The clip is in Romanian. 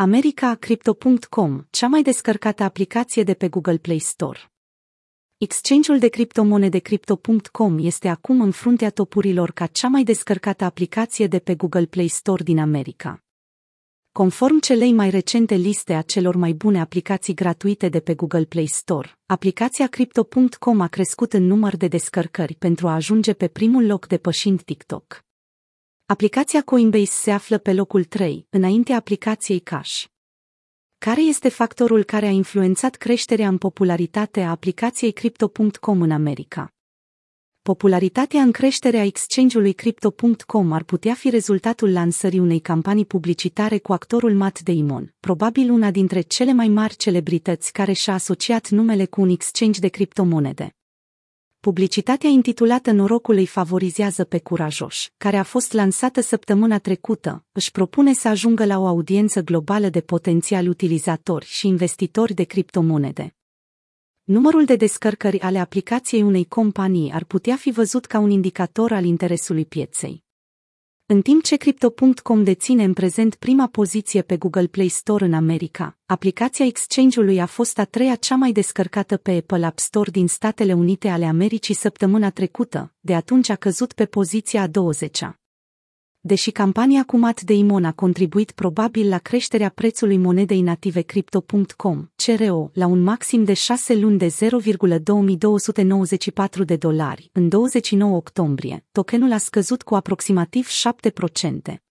America, Crypto.com, cea mai descărcată aplicație de pe Google Play Store. Exchange-ul de criptomonede Crypto.com este acum în fruntea topurilor ca cea mai descărcată aplicație de pe Google Play Store din America. Conform celei mai recente liste a celor mai bune aplicații gratuite de pe Google Play Store, aplicația Crypto.com a crescut în număr de descărcări pentru a ajunge pe primul loc, depășind TikTok. Aplicația Coinbase se află pe locul 3, înaintea aplicației Cash. Care este factorul care a influențat creșterea în popularitate a aplicației Crypto.com în America? Popularitatea în creștere a exchange-ului Crypto.com ar putea fi rezultatul lansării unei campanii publicitare cu actorul Matt Damon, probabil una dintre cele mai mari celebrități care și-a asociat numele cu un exchange de criptomonede. Publicitatea intitulată Norocul îi favorizează pe curajoși, care a fost lansată săptămâna trecută, își propune să ajungă la o audiență globală de potențiali utilizatori și investitori de criptomonede. Numărul de descărcări ale aplicației unei companii ar putea fi văzut ca un indicator al interesului pieței. În timp ce Crypto.com deține în prezent prima poziție pe Google Play Store în America, aplicația exchange-ului a fost a treia cea mai descărcată pe Apple App Store din Statele Unite ale Americii săptămâna trecută, de atunci a căzut pe poziția a 20-a. Deși campania cu Matt Damon a contribuit probabil la creșterea prețului monedei native Crypto.com, CRO, la un maxim de 6 luni de $0,2294 în 29 octombrie, tokenul a scăzut cu aproximativ 7%.